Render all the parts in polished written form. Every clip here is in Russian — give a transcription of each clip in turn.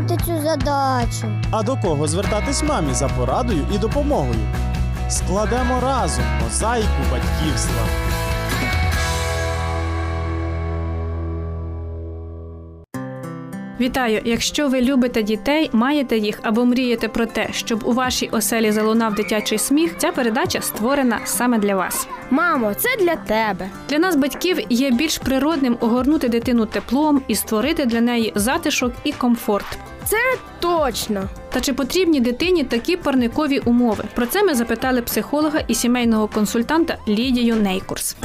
виконувати цю задачу. А до кого звертатись мамі за порадою і допомогою? Складемо разом мозаїку батьківства. Вітаю! Якщо ви любите дітей, маєте їх або мрієте про те, щоб у вашій оселі залунав дитячий сміх, ця передача створена саме для вас. Мамо, це для тебе! Для нас, батьків, є більш природним огорнути дитину теплом і створити для неї затишок і комфорт. Це точно! Та чи потрібні дитині такі парникові умови? Про це ми запитали психолога і сімейного консультанта Лідію Нейкурс.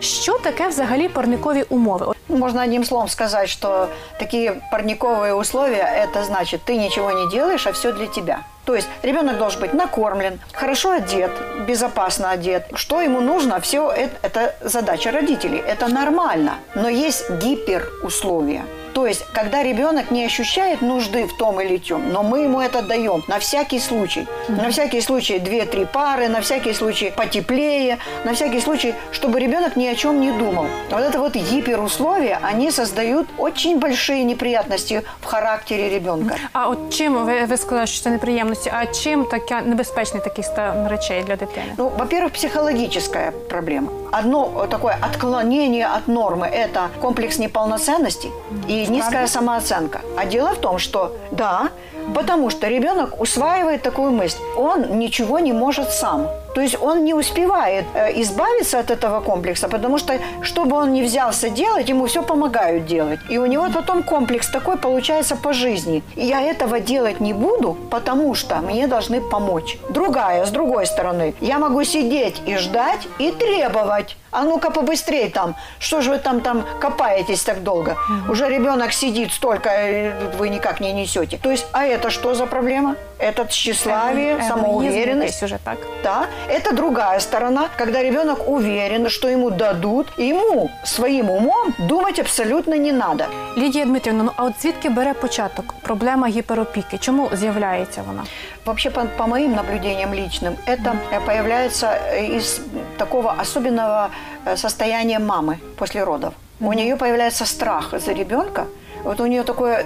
Что такое взагалі парниковые условия? Можно одним словом сказать, что такие парниковые условия – это значит, ты ничего не делаешь, а все для тебя. То есть ребенок должен быть накормлен, хорошо одет, безопасно одет. Что ему нужно, все это задача родителей. Это нормально, но есть гиперусловия. То есть, когда ребенок не ощущает нужды в том или тем, но мы ему это даем на всякий случай. На всякий случай 2-3 пары, на всякий случай потеплее, на всякий случай, чтобы ребенок ни о чем не думал. Вот это вот гиперусловия, они создают очень большие неприятности в характере ребенка. А вот чем, вы сказали, что это неприятности, а чем такая небезопасная такие речей для детей? Ну, во-первых, психологическая проблема. Одно такое отклонение от нормы – это комплекс неполноценности и низкая самооценка. А дело в том, что да, потому что ребенок усваивает такую мысль. Он ничего не может сам. То есть он не успевает избавиться от этого комплекса, потому что, что бы он ни взялся делать, ему все помогают делать. И у него потом комплекс такой получается по жизни. Я этого делать не буду, потому что мне должны помочь. С другой стороны, я могу сидеть и ждать, и требовать. А ну-ка побыстрее там, что же вы там копаетесь так долго? Уже ребенок сидит столько, вы никак не несете. То есть, а это что за проблема? Это тщеславие, самоуверенность. Уже так. Да, это другая сторона, когда ребенок уверен, что ему дадут, и ему своим умом думать абсолютно не надо. Лідія Дмитрівна, ну а от звідки бере початок проблема гіперопіки? Чому з'являється вона? Вообще, по моим наблюдениям личным, это появляется из такого особенного состояния мамы после родов. У нее появляется страх за ребенка. Вот у нее такое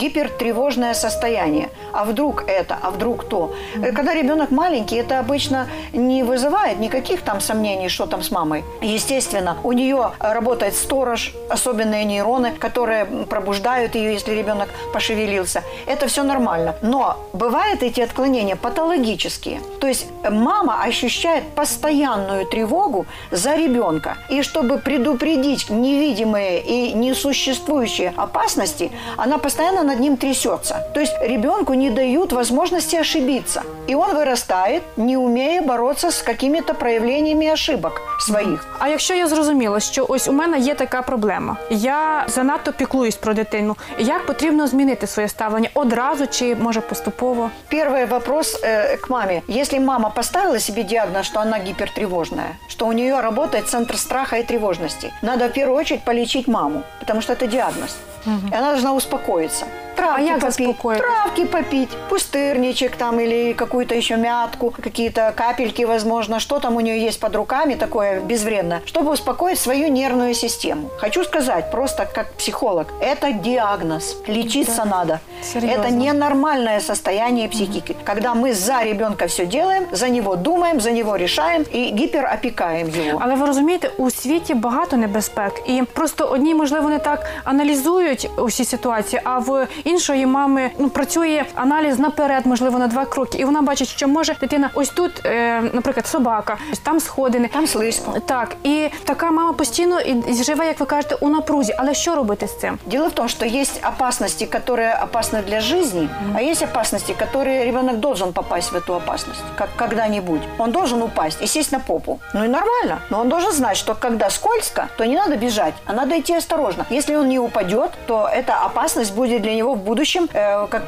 гипертревожное состояние. А вдруг это, а вдруг то. Когда ребенок маленький, это обычно не вызывает никаких там сомнений, что там с мамой. Естественно, у нее работает сторож, особенные нейроны, которые пробуждают ее, если ребенок пошевелился. Это все нормально. Но бывают эти отклонения патологические. То есть мама ощущает постоянную тревогу за ребенка. И чтобы предупредить невидимые и несуществующие опасности, она постоянно над ним трясется. То есть ребенку не дают возможности ошибиться. И он вырастает, не умея бороться с какими-то проявлениями ошибок своих. А если я зрозуміла, что ось у меня есть такая проблема, я занадто піклуюсь про дитину, как потрібно змінити своє ставлення? Одразу чи, може, поступово? Первый вопрос к маме. Если мама поставила себе диагноз, что она гипертревожная, что у нее работает центр страха и тревожности, надо в первую очередь полечить маму, потому что это диагноз. Она должна успокоиться. Травки попить, пустырничек там или какую-то еще мятку, какие-то капельки, возможно, что там у нее есть под руками такое безвредное, чтобы успокоить свою нервную систему. Хочу сказать, просто как психолог, это диагноз, лечиться надо. Серьезно? Это ненормальное состояние психики, когда мы за ребенка все делаем, за него думаем, за него решаем и гиперопекаем его. Але ви розумієте, у світі багато небезпек, і просто одні, можливо, не так аналізують усі ситуації, а в іншої мами працює аналіз наперед, можливо, на 2 кроки. І вона бачить, що може дитина ось тут, наприклад, собака, ось там сходини. Там слизько. Так. І така мама постійно живе, як ви кажете, у напрузі. Але що робити з цим? Діло в тому, що є опасності, які опасні для життя, а є опасності, які ребенок должен попасть в цю опасність. Когда-нибудь. Он должен упасть и сесть на попу. Ну и нормально. Но он должен знать, что когда скользко, то не надо бежать, а надо идти осторожно. Если он не упадет, то эта опасность будет для него в будущем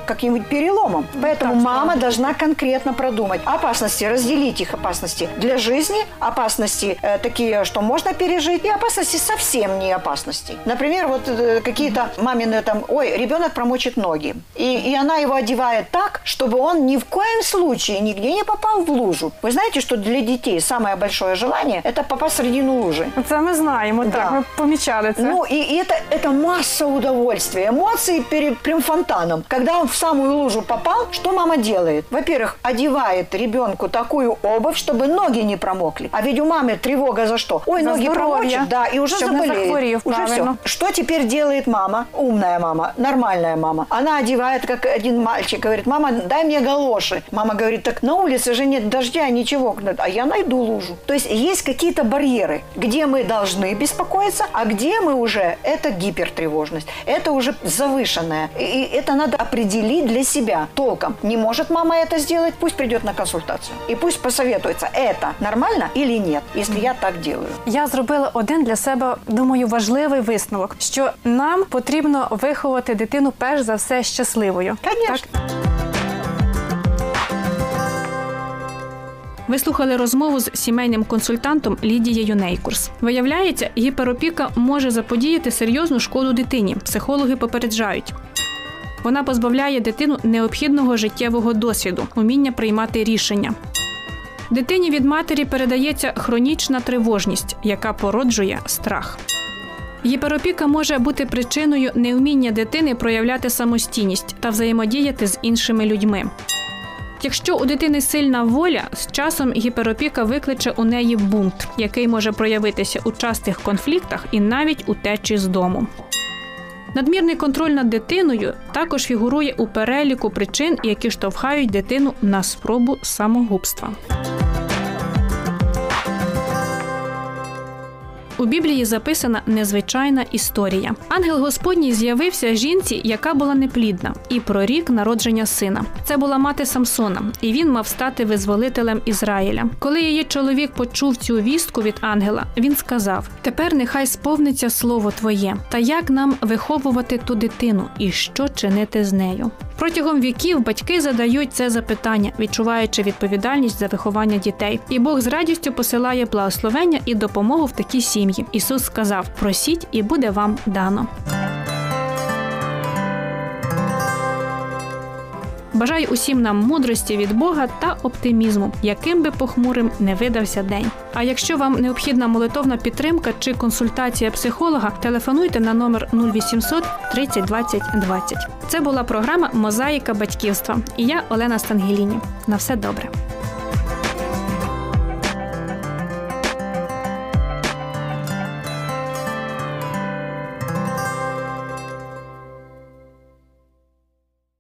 каким-нибудь переломом. Поэтому мама должна конкретно продумать опасности, разделить их опасности для жизни, опасности такие, что можно пережить, и опасности совсем не опасности. Например, вот какие-то мамины там, ой, ребенок промочит ноги. И она его одевает так, чтобы он ни в коем случае нигде не попал в лужу. Вы знаете, что для детей самое большое желание – это попасть в середину лужи. Это мы знаем, вот так, мы помечали это. Ну, и это масса удовольствия, эмоций перед прям фонтаном. Когда он в самую лужу попал, что мама делает? Во-первых, одевает ребенку такую обувь, чтобы ноги не промокли. А ведь у мамы тревога за что? Ой, за ноги промочат, да, и уже заболеет. Уже все. Что теперь делает мама? Умная мама, нормальная мама. Она одевает, как один мальчик говорит, мама, дай мне галоши. Мама говорит, так на улице же нет дождя, ничего, а я найду лужу. То есть есть какие-то барьеры, где мы должны беспокоиться, а где мы уже, это гипертревожность, это уже завышенная. И это надо определить для себя толком. Не может мама это сделать, пусть придет на консультацию. И пусть посоветуется, это нормально или нет, если я так делаю. Я зробила один для себе, думаю, важливий висновок, що нам потрібно виховати дитину перш за все щасливою. Звісно. Ви слухали розмову з сімейним консультантом Лідією Нейкурс. Виявляється, гіперопіка може заподіяти серйозну шкоду дитині. Психологи попереджають. Вона позбавляє дитину необхідного життєвого досвіду, уміння приймати рішення. Дитині від матері передається хронічна тривожність, яка породжує страх. Гіперопіка може бути причиною невміння дитини проявляти самостійність та взаємодіяти з іншими людьми. Якщо у дитини сильна воля, з часом гіперопіка викличе у неї бунт, який може проявитися у частих конфліктах і навіть у течі з дому. Надмірний контроль над дитиною також фігурує у переліку причин, які штовхають дитину на спробу самогубства. У Біблії записана незвичайна історія. Ангел Господній з'явився жінці, яка була неплідна, і прорік народження сина. Це була мати Самсона, і він мав стати визволителем Ізраїля. Коли її чоловік почув цю вістку від ангела, він сказав: «Тепер нехай сповниться слово твоє, та як нам виховувати ту дитину, і що чинити з нею?» Протягом віків батьки задають це запитання, відчуваючи відповідальність за виховання дітей. І Бог з радістю посилає благословення і допомогу в такій сім'ї. Ісус сказав: «Просіть, і буде вам дано». Бажаю усім нам мудрості від Бога та оптимізму, яким би похмурим не видався день. А якщо вам необхідна молитовна підтримка чи консультація психолога, телефонуйте на номер 0800 30 20 20. Це була програма «Мозаїка батьківства» і я, Олена Стангеліні. На все добре.